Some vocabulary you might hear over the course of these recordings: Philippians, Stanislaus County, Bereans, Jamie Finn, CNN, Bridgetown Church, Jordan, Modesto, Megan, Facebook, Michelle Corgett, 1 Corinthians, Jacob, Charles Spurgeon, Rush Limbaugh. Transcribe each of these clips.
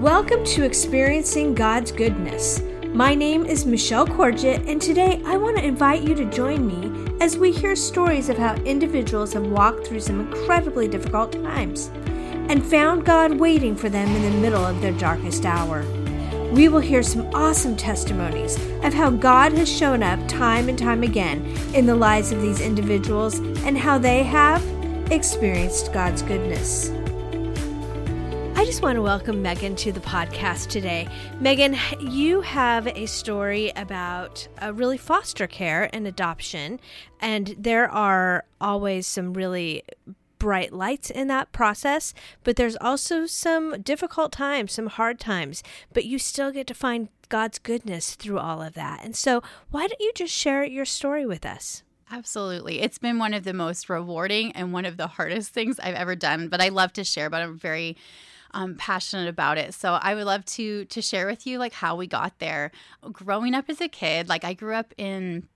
Welcome to Experiencing God's Goodness. My name is Michelle Corgett, and today I want to invite you to join me as we hear stories of how individuals have walked through some incredibly difficult times and found God waiting for them in the middle of their darkest hour. We will hear some awesome testimonies of how God has shown up time and time again in the lives of these individuals and how they have experienced God's goodness. I just want to welcome Megan to the podcast today. Megan, you have a story about really foster care and adoption, and there are always some really bright lights in that process, but there's also some difficult times, some hard times, but you still get to find God's goodness through all of that. And so why don't you just share your story with us? Absolutely. It's been one of the most rewarding and one of the hardest things I've ever done, but I love to share, but I'm very passionate about it. So I would love to share with you like how we got there. Growing up as a kid, like I grew up in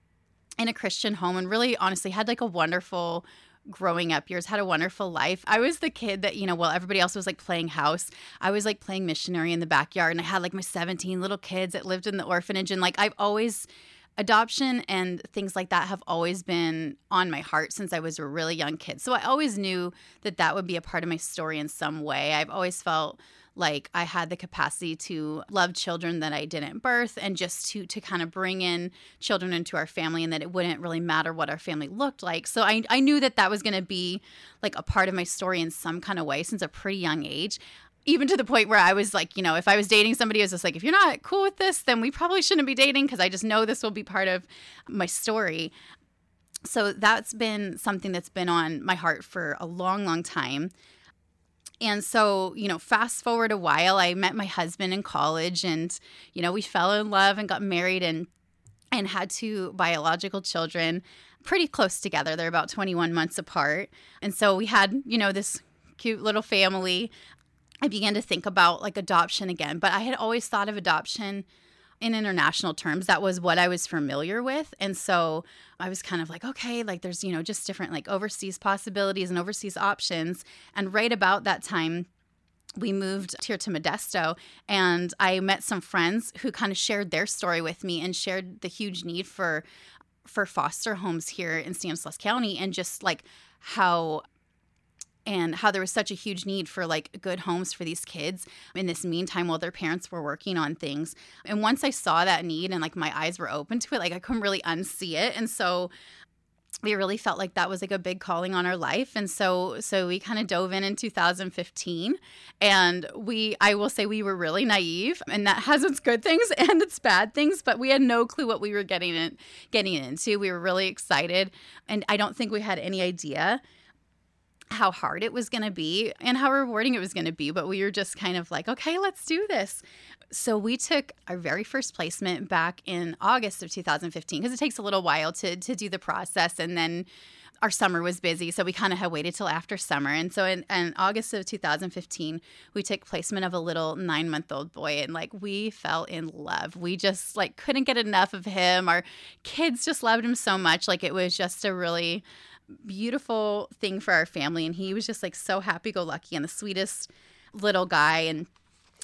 a Christian home and really honestly had like a wonderful growing up years, had a wonderful life. I was the kid that, you know, while everybody else was like playing house, I was like playing missionary in the backyard, and I had like my 17 little kids that lived in the orphanage, and like I've always adoption and things like that have always been on my heart since I was a really young kid. So I always knew that that would be a part of my story in some way. I've always felt like I had the capacity to love children that I didn't birth, and just to kind of bring in children into our family, and that it wouldn't really matter what our family looked like. So I knew that that was going to be like a part of my story in some kind of way since a pretty young age. Even to the point where I was like, you know, if I was dating somebody, I was just like, if you're not cool with this, then we probably shouldn't be dating, because I just know this will be part of my story. So that's been something that's been on my heart for a long, long time. And so, you know, fast forward a while, I met my husband in college, and, you know, we fell in love and got married and had two biological children pretty close together. They're about 21 months apart. And so we had, you know, this cute little family. I began to think about like adoption again, but I had always thought of adoption in international terms. That was what I was familiar with. And so I was kind of like, okay, like there's, you know, just different like overseas possibilities and overseas options. And right about that time, we moved here to Modesto, and I met some friends who kind of shared their story with me and shared the huge need for foster homes here in Stanislaus County, and just like how there was such a huge need for like good homes for these kids in this meantime while their parents were working on things. And once I saw that need and like my eyes were open to it, like I couldn't really unsee it. And so we really felt like that was like a big calling on our life. And so we kind of dove in 2015, and I will say we were really naive, and that has its good things and its bad things, but we had no clue what we were getting into. We were really excited, and I don't think we had any idea how hard it was going to be and how rewarding it was going to be. But we were just kind of like, okay, let's do this. So we took our very first placement back in August of 2015, because it takes a little while to do the process. And then our summer was busy, so we kind of had waited till after summer. And so in August of 2015, we took placement of a little 9-month-old boy, and like we fell in love. We just like couldn't get enough of him. Our kids just loved him so much. Like it was just a really beautiful thing for our family, and he was just like so happy-go-lucky and the sweetest little guy. And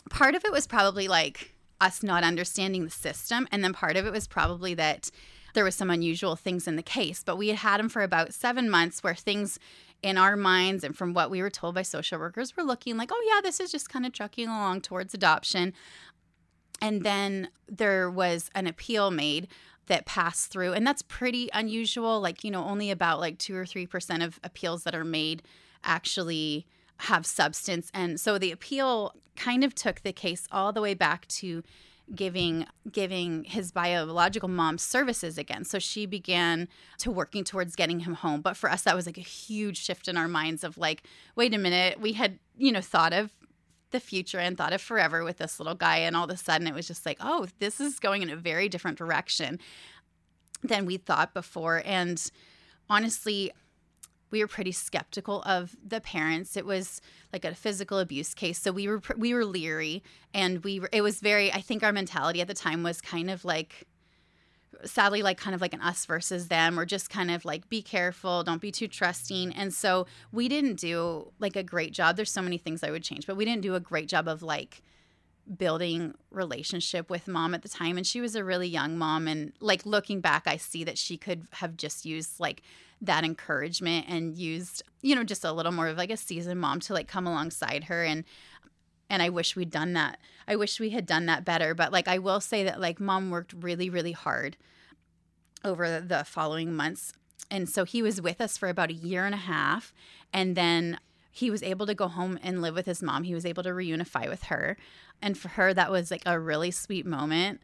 part of it was probably like us not understanding the system, and then part of it was probably that there was some unusual things in the case. But we had had him for about 7 months, where things in our minds and from what we were told by social workers were looking like, oh yeah, this is just kind of trucking along towards adoption. And then there was an appeal made that passed through, and that's pretty unusual. Like, you know, only about like 2 or 3% of appeals that are made actually have substance. And so the appeal kind of took the case all the way back to giving his biological mom services again. So she began to working towards getting him home. But for us, that was like a huge shift in our minds of like, wait a minute, we had, you know, thought of the future and thought of forever with this little guy. And all of a sudden it was just like, oh, this is going in a very different direction than we thought before. And honestly, we were pretty skeptical of the parents. It was like a physical abuse case. So we were leery, and it was very, I think our mentality at the time was kind of like, sadly, like kind of like an us versus them, or just kind of like, be careful, don't be too trusting. And so we didn't do like a great job. There's so many things I would change, but we didn't do a great job of like building relationship with mom at the time, and she was a really young mom, and like looking back I see that she could have just used like that encouragement and used, you know, just a little more of like a seasoned mom to like come alongside her, and I wish we'd done that. I wish we had done that better, but like I will say that like mom worked really, really hard over the following months, and so he was with us for about a year and a half, and then he was able to go home and live with his mom. He was able to reunify with her. And for her, that was like a really sweet moment.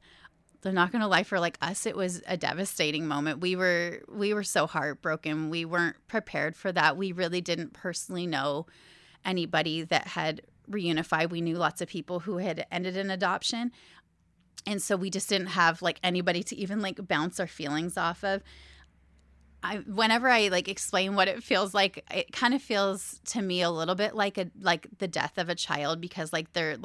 I'm not going to lie, for like us, it was a devastating moment. We were so heartbroken. We weren't prepared for that. We really didn't personally know anybody that had reunified. We knew lots of people who had ended in adoption. And so we just didn't have like anybody to even like bounce our feelings off of. Whenever I like explain what it feels like, it kind of feels to me a little bit like the death of a child, because they're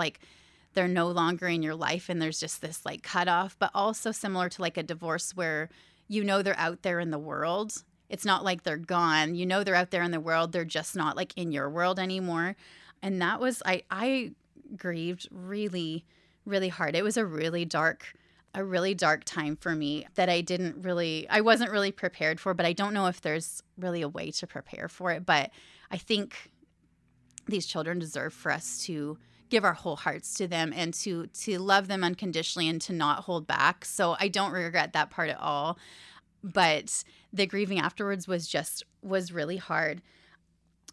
no longer in your life and there's just this like cutoff, but also similar to like a divorce where, you know, they're out there in the world. It's not like they're gone. You know, they're out there in the world. They're just not like in your world anymore. And that was, I grieved really, really hard. It was a really dark time for me that I wasn't really prepared for, but I don't know if there's really a way to prepare for it. But I think these children deserve for us to give our whole hearts to them and to love them unconditionally and to not hold back. So I don't regret that part at all. But the grieving afterwards was really hard.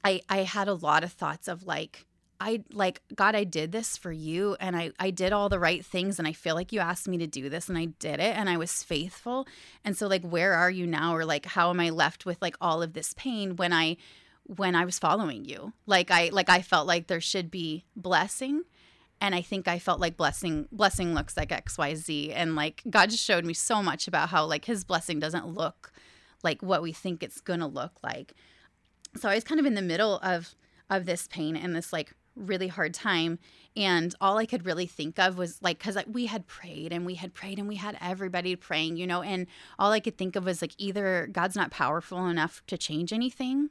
I had a lot of thoughts of like, God, I did this for you, and I did all the right things, and I feel like you asked me to do this, and I did it, and I was faithful. And so like, where are you now? Or like, how am I left with like all of this pain when I was following you? Like I felt like there should be blessing. And I think I felt like blessing looks like XYZ. And like, God just showed me so much about how like his blessing doesn't look like what we think it's going to look like. So I was kind of in the middle of this pain and this like really hard time, and all I could really think of was like, because we had prayed and we had prayed and we had everybody praying, you know, and all I could think of was like, either God's not powerful enough to change anything,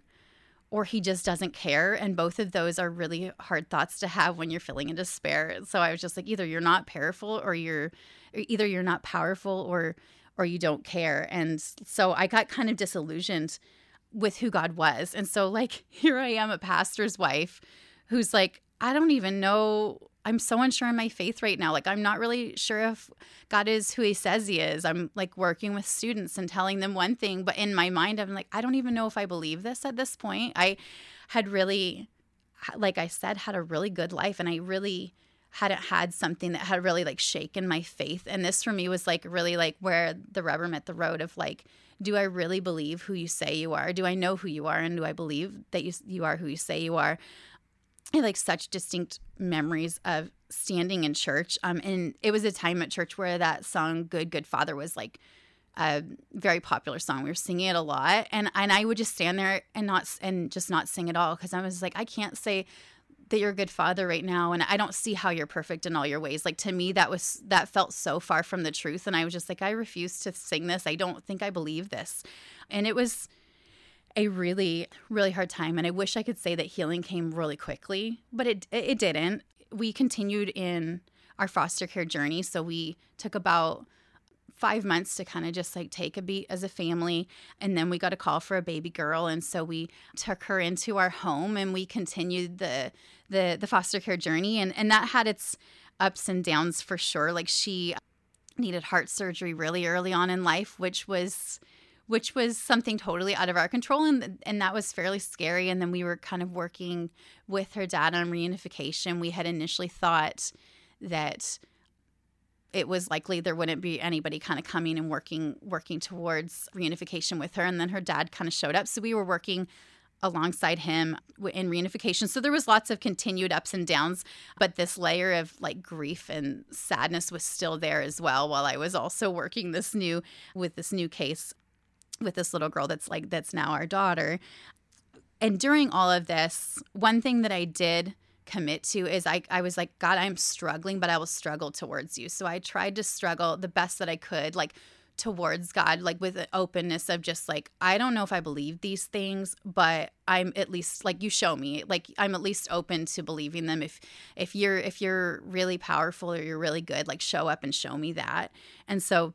or he just doesn't care. And both of those are really hard thoughts to have when you're feeling in despair. So I was just like, either you're not powerful or you don't care. And so I got kind of disillusioned with who God was. And so like, here I am, a pastor's wife, who's like, I don't even know. I'm so unsure in my faith right now. Like, I'm not really sure if God is who he says he is. I'm like working with students and telling them one thing, but in my mind, I'm like, I don't even know if I believe this at this point. I had really, like I said, had a really good life, and I really hadn't had something that had really like shaken my faith. And this for me was like really like where the rubber met the road of like, do I really believe who you say you are? Do I know who you are? And do I believe that you are who you say you are? I had like such distinct memories of standing in church. And it was a time at church where that song, Good, Good Father, was like a very popular song. We were singing it a lot. And I would just stand there and just not sing at all, because I was like, I can't say that you're a good father right now, and I don't see how you're perfect in all your ways. Like, to me, that felt so far from the truth, and I was just like, I refuse to sing this. I don't think I believe this. And it was a really, really hard time, and I wish I could say that healing came really quickly, but it didn't. We continued in our foster care journey, so we took about 5 months to kind of just like take a beat as a family. And then we got a call for a baby girl. And so we took her into our home, and we continued the foster care journey. And that had its ups and downs for sure. Like, she needed heart surgery really early on in life, which was something totally out of our control. And that was fairly scary. And then we were kind of working with her dad on reunification. We had initially thought that it was likely there wouldn't be anybody kind of coming and working towards reunification with her. And then her dad kind of showed up. So we were working alongside him in reunification. So there was lots of continued ups and downs, but this layer of like grief and sadness was still there as well, while I was also working with this new case with this little girl that's now our daughter. And during all of this, one thing that I did commit to is I was like, God, I'm struggling, but I will struggle towards you. So I tried to struggle the best that I could, like towards God, like with an openness of just like, I don't know if I believe these things, but I'm at least like, you show me, like I'm at least open to believing them. If you're really powerful or you're really good, like show up and show me that. And so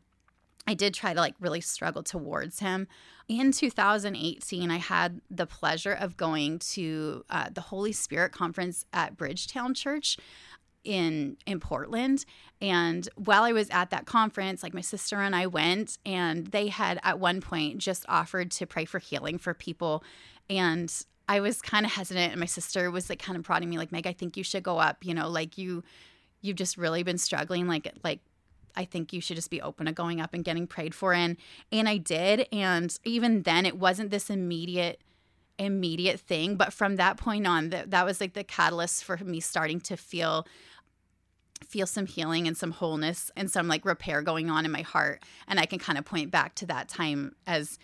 I did try to like really struggle towards him. In 2018, I had the pleasure of going to the Holy Spirit conference at Bridgetown Church in Portland. And while I was at that conference, like my sister and I went, and they had at one point just offered to pray for healing for people. And I was kind of hesitant, and my sister was like kind of prodding me like, Meg, I think you should go up, you know, like you've just really been struggling. Like I think you should just be open to going up and getting prayed for. And I did. And even then it wasn't this immediate thing. But from that point on, that was like the catalyst for me starting to feel some healing and some wholeness and some like repair going on in my heart. And I can kind of point back to that time as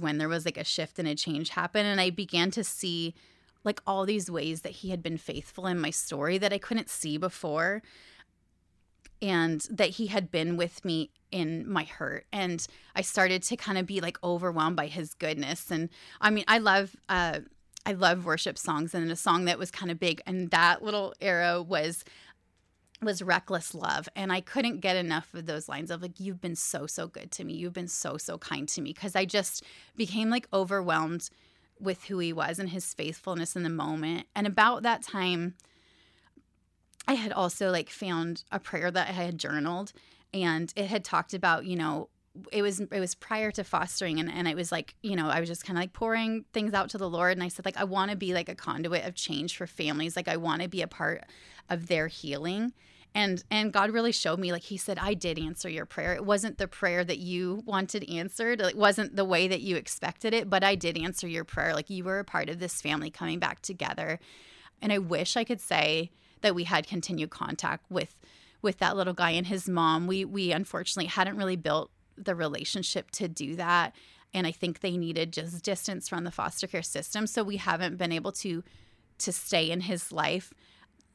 when there was like a shift and a change happened. And I began to see like all these ways that he had been faithful in my story that I couldn't see before, and that he had been with me in my hurt. And I started to kind of be like overwhelmed by his goodness. And I mean, I love worship songs, and a song that was kind of big in that little era was Reckless Love. And I couldn't get enough of those lines of like, you've been so, so good to me. You've been so, so kind to me. 'Cause I just became like overwhelmed with who he was and his faithfulness in the moment. And about that time, I had also like found a prayer that I had journaled, and it had talked about, you know, it was prior to fostering, and it was like, you know, I was just kind of like pouring things out to the Lord, and I said like, I want to be like a conduit of change for families. Like I want to be a part of their healing. And God really showed me, like he said, I did answer your prayer. It wasn't the prayer that you wanted answered. It wasn't the way that you expected it, but I did answer your prayer. Like you were a part of this family coming back together. And I wish I could say that we had continued contact with that little guy and his mom. We unfortunately hadn't really built the relationship to do that. And I think they needed just distance from the foster care system. So we haven't been able to stay in his life.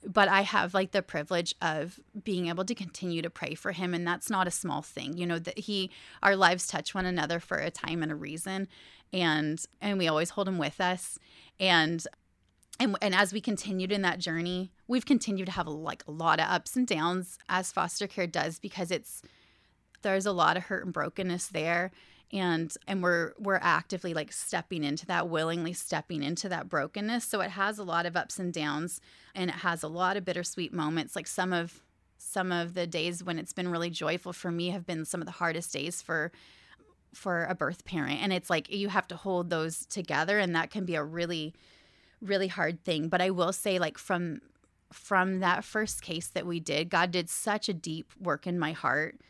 But I have like the privilege of being able to continue to pray for him. And that's not a small thing, you know, that our lives touch one another for a time and a reason. And we always hold him with us. And as we continued in that journey, we've continued to have like a lot of ups and downs, as foster care does, because there's a lot of hurt and brokenness there, and we're actively like stepping into that, willingly stepping into that brokenness. So it has a lot of ups and downs, and it has a lot of bittersweet moments. Like some of the days when it's been really joyful for me have been some of the hardest days for a birth parent, and it's like you have to hold those together, and that can be a really hard thing. But I will say, like from that first case that we did, God did such a deep work in my heart,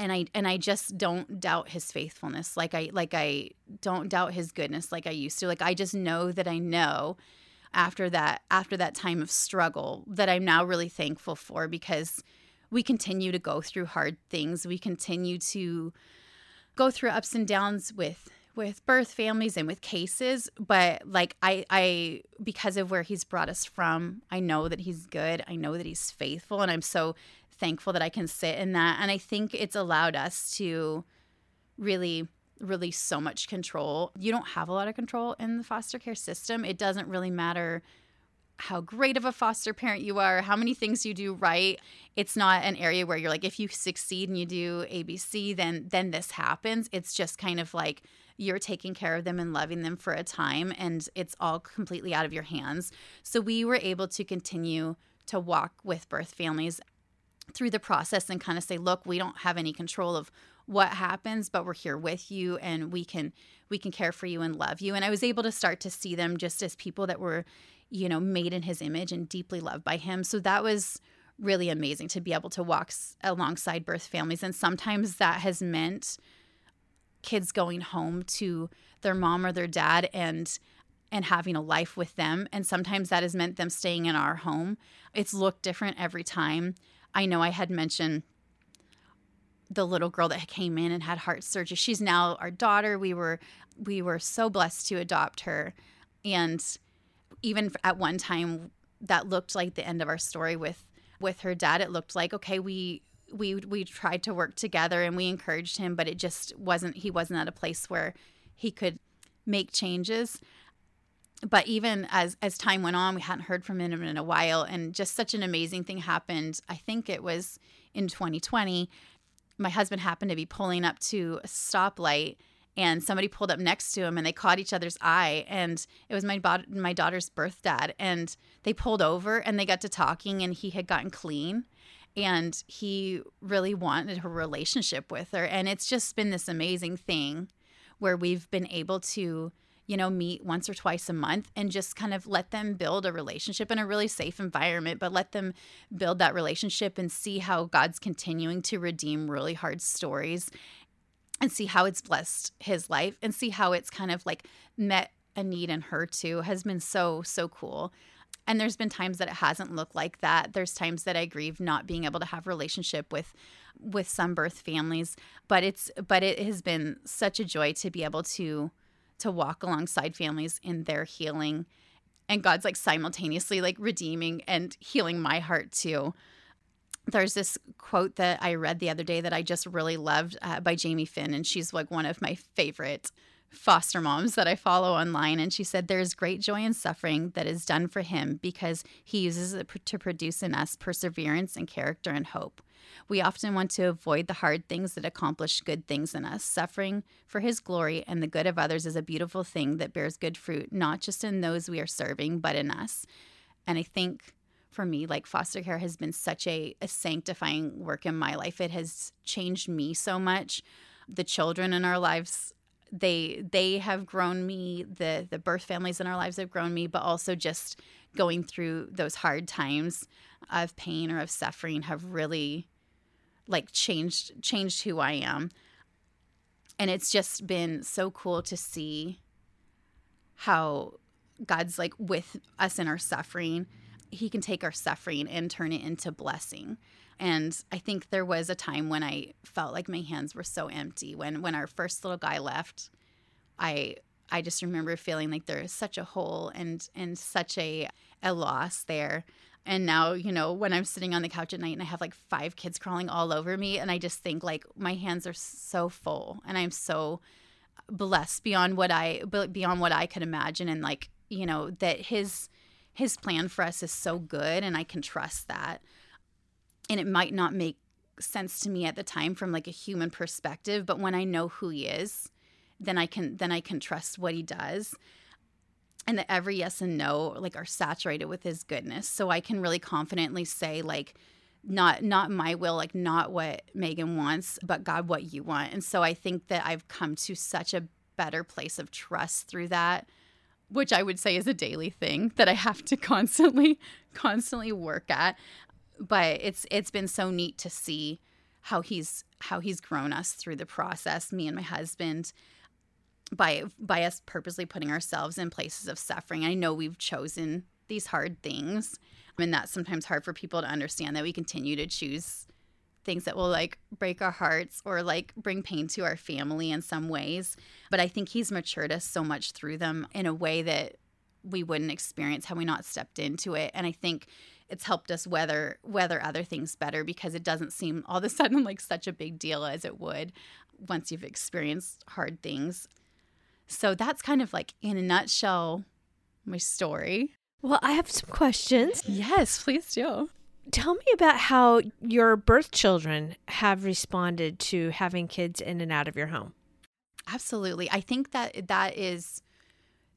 and I just don't doubt his faithfulness. Like I don't doubt his goodness like I used to. Like I just know that I know after that time of struggle that I'm now really thankful for, because we continue to go through hard things. We continue to go through ups and downs with birth families and with cases, but like I because of where he's brought us from, I know that he's good. I know that he's faithful, and I'm so thankful that I can sit in that. And I think it's allowed us to really release so much control. You don't have a lot of control in the foster care system. It doesn't really matter how great of a foster parent you are, how many things you do right. It's not an area where you're like, if you succeed and you do ABC, then this happens. It's just kind of like you're taking care of them and loving them for a time, and it's all completely out of your hands. So we were able to continue to walk with birth families through the process and kind of say, look, we don't have any control of what happens, but we're here with you, and we can care for you and love you. And I was able to start to see them just as people that were, you know, made in his image and deeply loved by him. So that was really amazing to be able to walk alongside birth families. And sometimes that has meant kids going home to their mom or their dad and having a life with them. And sometimes that has meant them staying in our home. It's looked different every time. I know I had mentioned the little girl that came in and had heart surgery. She's now our daughter. We were so blessed to adopt her. And even at one time that looked like the end of our story with her dad. It looked like, okay, we we tried to work together and we encouraged him, but it just wasn't, he wasn't at a place where he could make changes. But even as time went on, we hadn't heard from him in a while, and just such an amazing thing happened. I think it was in 2020. My husband happened to be pulling up to a stoplight, and somebody pulled up next to him, and they caught each other's eye. And it was my daughter's birth dad, and they pulled over, and they got to talking, and he had gotten clean, and he really wanted a relationship with her. And it's just been this amazing thing where we've been able to, you know, meet once or twice a month and just kind of let them build a relationship in a really safe environment, but let them build that relationship and see how God's continuing to redeem really hard stories, and see how it's blessed his life, and see how it's kind of like met a need in her too, has been so, so cool. And there's been times that it hasn't looked like that. There's times that I grieve not being able to have a relationship with some birth families, but it has been such a joy to be able to walk alongside families in their healing. And God's like simultaneously like redeeming and healing my heart too. There's this quote that I read the other day that I just really loved by Jamie Finn, and she's like one of my favorite foster moms that I follow online. And she said, "There's great joy in suffering that is done for him because he uses it to produce in us perseverance and character and hope. We often want to avoid the hard things that accomplish good things in us. Suffering for his glory and the good of others is a beautiful thing that bears good fruit, not just in those we are serving, but in us." And I think for me, like, foster care has been such a sanctifying work in my life. It has changed me so much. The children in our lives, they have grown me. The birth families in our lives have grown me, but also just going through those hard times of pain or of suffering have really like changed who I am. And it's just been so cool to see how God's like with us in our suffering. He can take our suffering and turn it into blessing. And I think there was a time when I felt like my hands were so empty. When our first little guy left, I just remember feeling like there is such a hole and such a loss there. And now, you know, when I'm sitting on the couch at night and I have like 5 kids crawling all over me, and I just think like my hands are so full and I'm so blessed beyond what I could imagine. And like, you know, that His plan for us is so good, and I can trust that. And it might not make sense to me at the time from like a human perspective, but when I know who he is, then I can trust what he does. And that every yes and no like are saturated with his goodness. So I can really confidently say like, not my will, like not what Megan wants, but God, what you want. And so I think that I've come to such a better place of trust through that, which I would say is a daily thing that I have to constantly work at. But it's been so neat to see how he's grown us through the process, me and my husband, by us purposely putting ourselves in places of suffering. I know we've chosen these hard things, and that's sometimes hard for people to understand, that we continue to choose things that will like break our hearts or like bring pain to our family in some ways. But I think he's matured us so much through them in a way that we wouldn't experience had we not stepped into it. And I think it's helped us weather other things better, because it doesn't seem all of a sudden like such a big deal as it would once you've experienced hard things. So that's kind of like in a nutshell my story. Well, I have some questions. Yes, please do. Tell me about how your birth children have responded to having kids in and out of your home. Absolutely. I think that is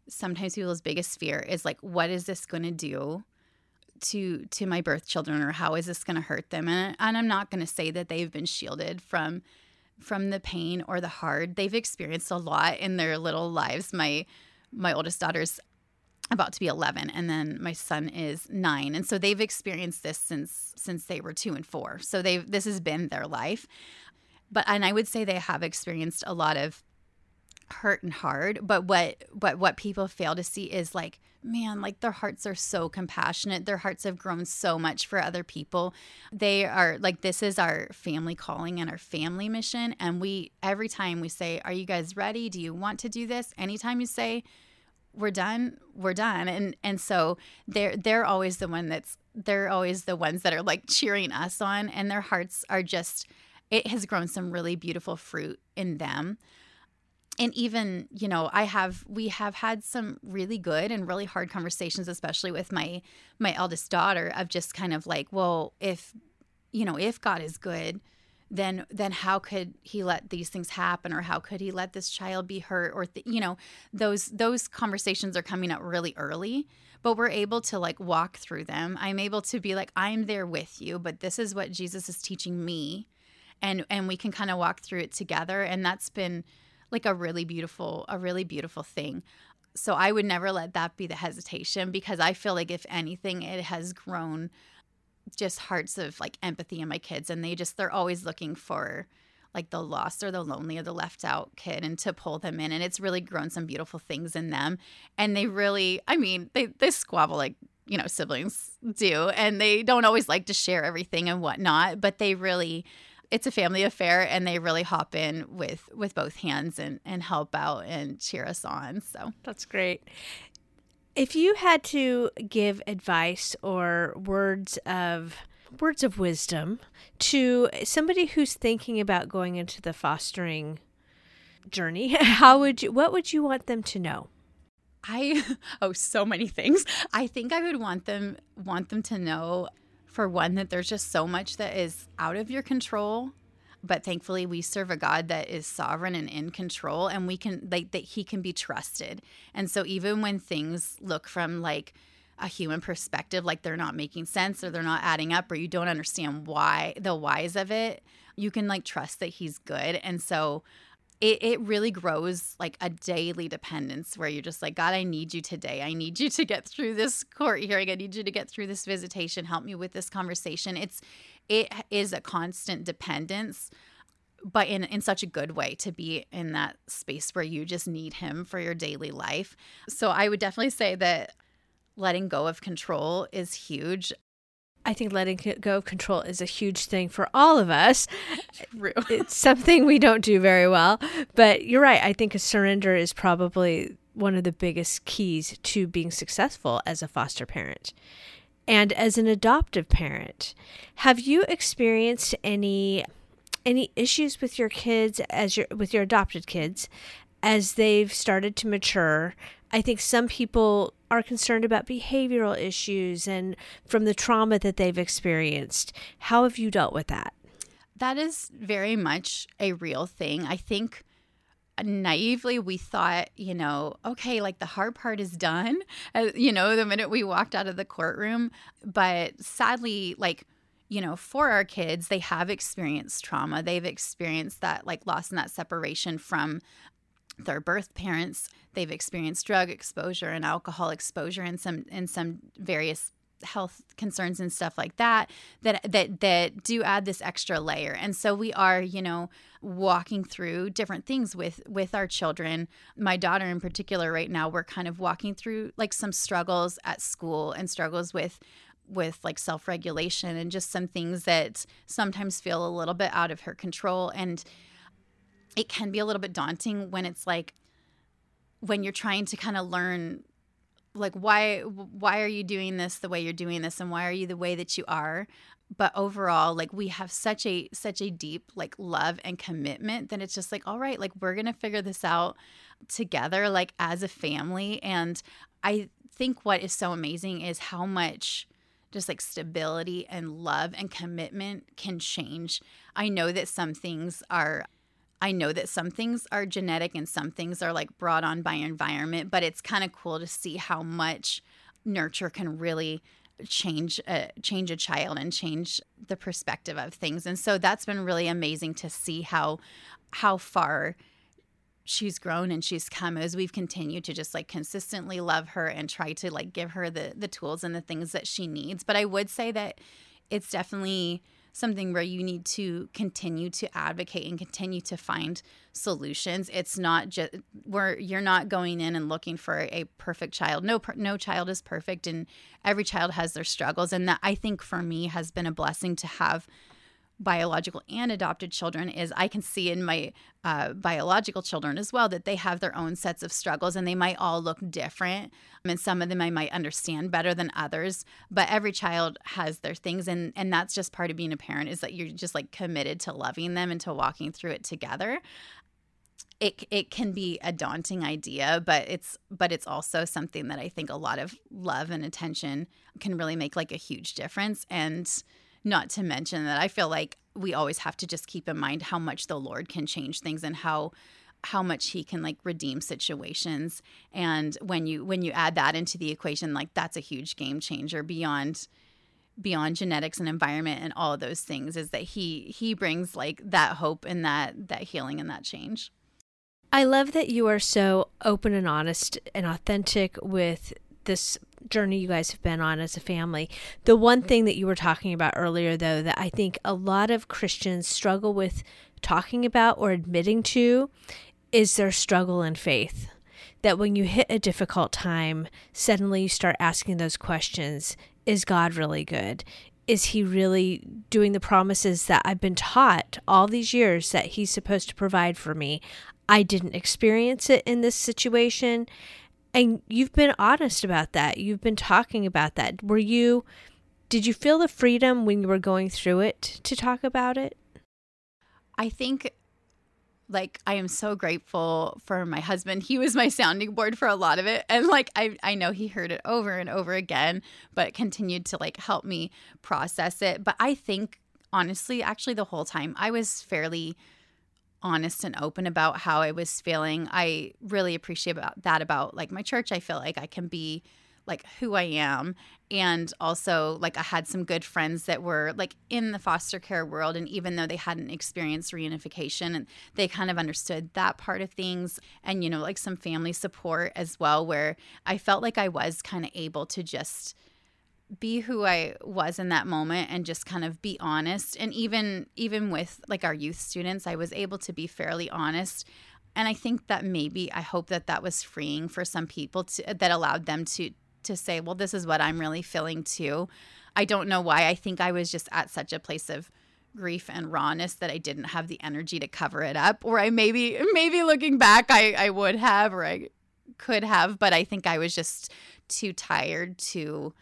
sometimes people's biggest fear is like, what is this going to do to my birth children, or how is this going to hurt them? And I'm not going to say that they've been shielded from the pain or the hard. They've experienced a lot in their little lives. My oldest daughter's about to be 11, and then my son is 9. And so they've experienced this since they were 2 and 4. So this has been their life. And I would say they have experienced a lot of hurt and hard. But what people fail to see is like, man, like their hearts are so compassionate. Their hearts have grown so much for other people. They are like, this is our family calling and our family mission. And every time we say, "Are you guys ready? Do you want to do this?" Anytime you say, we're done. And so they're always the ones that are like cheering us on, and their hearts are just, it has grown some really beautiful fruit in them. And even, you know, we have had some really good and really hard conversations, especially with my eldest daughter, of just kind of like, well, if God is good, then how could he let these things happen, or how could he let this child be hurt, or those conversations are coming up really early, but we're able to like walk through them. I'm able to be like, I'm there with you, but this is what Jesus is teaching me, and we can kind of walk through it together, and that's been like a really beautiful thing. So I would never let that be the hesitation, because I feel like if anything, it has grown just hearts of like empathy in my kids, and they're always looking for like the lost or the lonely or the left out kid, and to pull them in. And it's really grown some beautiful things in them, and they really, I mean, they squabble like, you know, siblings do, and they don't always like to share everything and whatnot, but they really, it's a family affair, and they really hop in with both hands and help out and cheer us on. So that's great. If you had to give advice or words of wisdom to somebody who's thinking about going into the fostering journey, what would you want them to know? So many things. I think I would want them to know, for one, that there's just so much that is out of your control. But thankfully, we serve a God that is sovereign and in control, and we can like that he can be trusted. And so even when things look from like a human perspective, like they're not making sense, or they're not adding up, or you don't understand why, the whys of it, you can like trust that he's good. And so it really grows like a daily dependence, where you're just like, God, I need you today. I need you to get through this court hearing. I need you to get through this visitation. Help me with this conversation. It is a constant dependence, but in such a good way, to be in that space where you just need him for your daily life. So I would definitely say that letting go of control is huge. I think letting go of control is a huge thing for all of us. True. It's something we don't do very well, but you're right. I think a surrender is probably one of the biggest keys to being successful as a foster parent. And as an adoptive parent, have you experienced any issues with your kids, with your adopted kids, as they've started to mature? I think some people are concerned about behavioral issues and from the trauma that they've experienced. How have you dealt with that? That is very much a real thing. I think naively we thought, you know, okay, like the hard part is done, you know, the minute we walked out of the courtroom. But sadly, like, you know, for our kids, they have experienced trauma. They've experienced that like loss and that separation from their birth parents. They've experienced drug exposure and alcohol exposure and some various health concerns and stuff like that do add this extra layer. And so we are, you know, walking through different things with our children. My daughter in particular right now, we're kind of walking through like some struggles at school and struggles with like self-regulation and just some things that sometimes feel a little bit out of her control. And it can be a little bit daunting when it's like, when you're trying to kind of learn like, why are you doing this the way you're doing this, and why are you the way that you are? But overall, like, we have such a deep like love and commitment that it's just like, all right, like, we're going to figure this out together, like as a family. And I think what is so amazing is how much just like stability and love and commitment can change. I know that some things are genetic and some things are like brought on by environment, but it's kind of cool to see how much nurture can really change a child and change the perspective of things. And so that's been really amazing to see how far she's grown and she's come as we've continued to just like consistently love her and try to like give her the tools and the things that she needs. But I would say that it's definitely something where you need to continue to advocate and continue to find solutions. It's not just where you're not going in and looking for a perfect child. No child is perfect, and every child has their struggles. And that, I think, for me, has been a blessing to have biological and adopted children is I can see in my biological children as well that they have their own sets of struggles, and they might all look different. I mean, some of them I might understand better than others, but every child has their things, and that's just part of being a parent, is that you're just like committed to loving them and to walking through it together. It can be a daunting idea, but it's also something that I think a lot of love and attention can really make like a huge difference. And not to mention that I feel like we always have to just keep in mind how much the Lord can change things and how much he can like redeem situations. And when you add that into the equation, like that's a huge game changer beyond genetics and environment and all of those things, is that he brings like that hope and that healing and that change. I love that you are so open and honest and authentic with this journey you guys have been on as a family. The one thing that you were talking about earlier, though, that I think a lot of Christians struggle with talking about or admitting to is their struggle in faith. That when you hit a difficult time, suddenly you start asking those questions. Is God really good? Is he really doing the promises that I've been taught all these years that he's supposed to provide for me? I didn't experience it in this situation. And you've been honest about that. You've been talking about that. Did you feel the freedom when you were going through it to talk about it? I think, like, I am so grateful for my husband. He was my sounding board for a lot of it. And like, I know he heard it over and over again, but continued to like help me process it. But I think, honestly, actually the whole time I was fairly honest and open about how I was feeling. I really appreciate about like my church. I feel like I can be like who I am. And also like I had some good friends that were like in the foster care world. And even though they hadn't experienced reunification, and they kind of understood that part of things, and, you know, like some family support as well, where I felt like I was kind of able to just be who I was in that moment and just kind of be honest. And even with like our youth students, I was able to be fairly honest. And I think that maybe I hope that was freeing for some people that allowed them to say, well, this is what I'm really feeling too. I don't know why. I think I was just at such a place of grief and rawness that I didn't have the energy to cover it up. Or I maybe looking back, I would have, or I could have, but I think I was just too tired to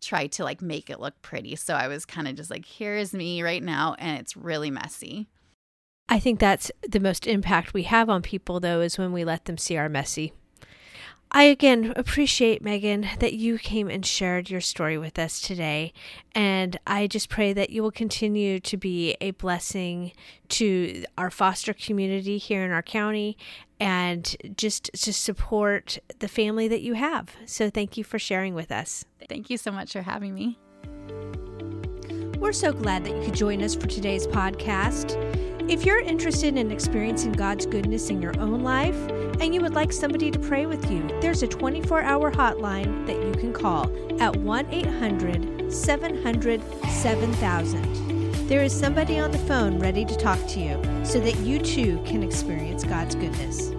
try to like make it look pretty. So I was kind of just like, here's me right now, and it's really messy. I think that's the most impact we have on people, though, is when we let them see our messy. I again appreciate, Megan, that you came and shared your story with us today. And I just pray that you will continue to be a blessing to our foster community here in our county, and just to support the family that you have. So thank you for sharing with us. Thank you so much for having me. We're so glad that you could join us for today's podcast. If you're interested in experiencing God's goodness in your own life, and you would like somebody to pray with you, there's a 24-hour hotline that you can call at 1-800-700-7000. There is somebody on the phone ready to talk to you so that you too can experience God's goodness.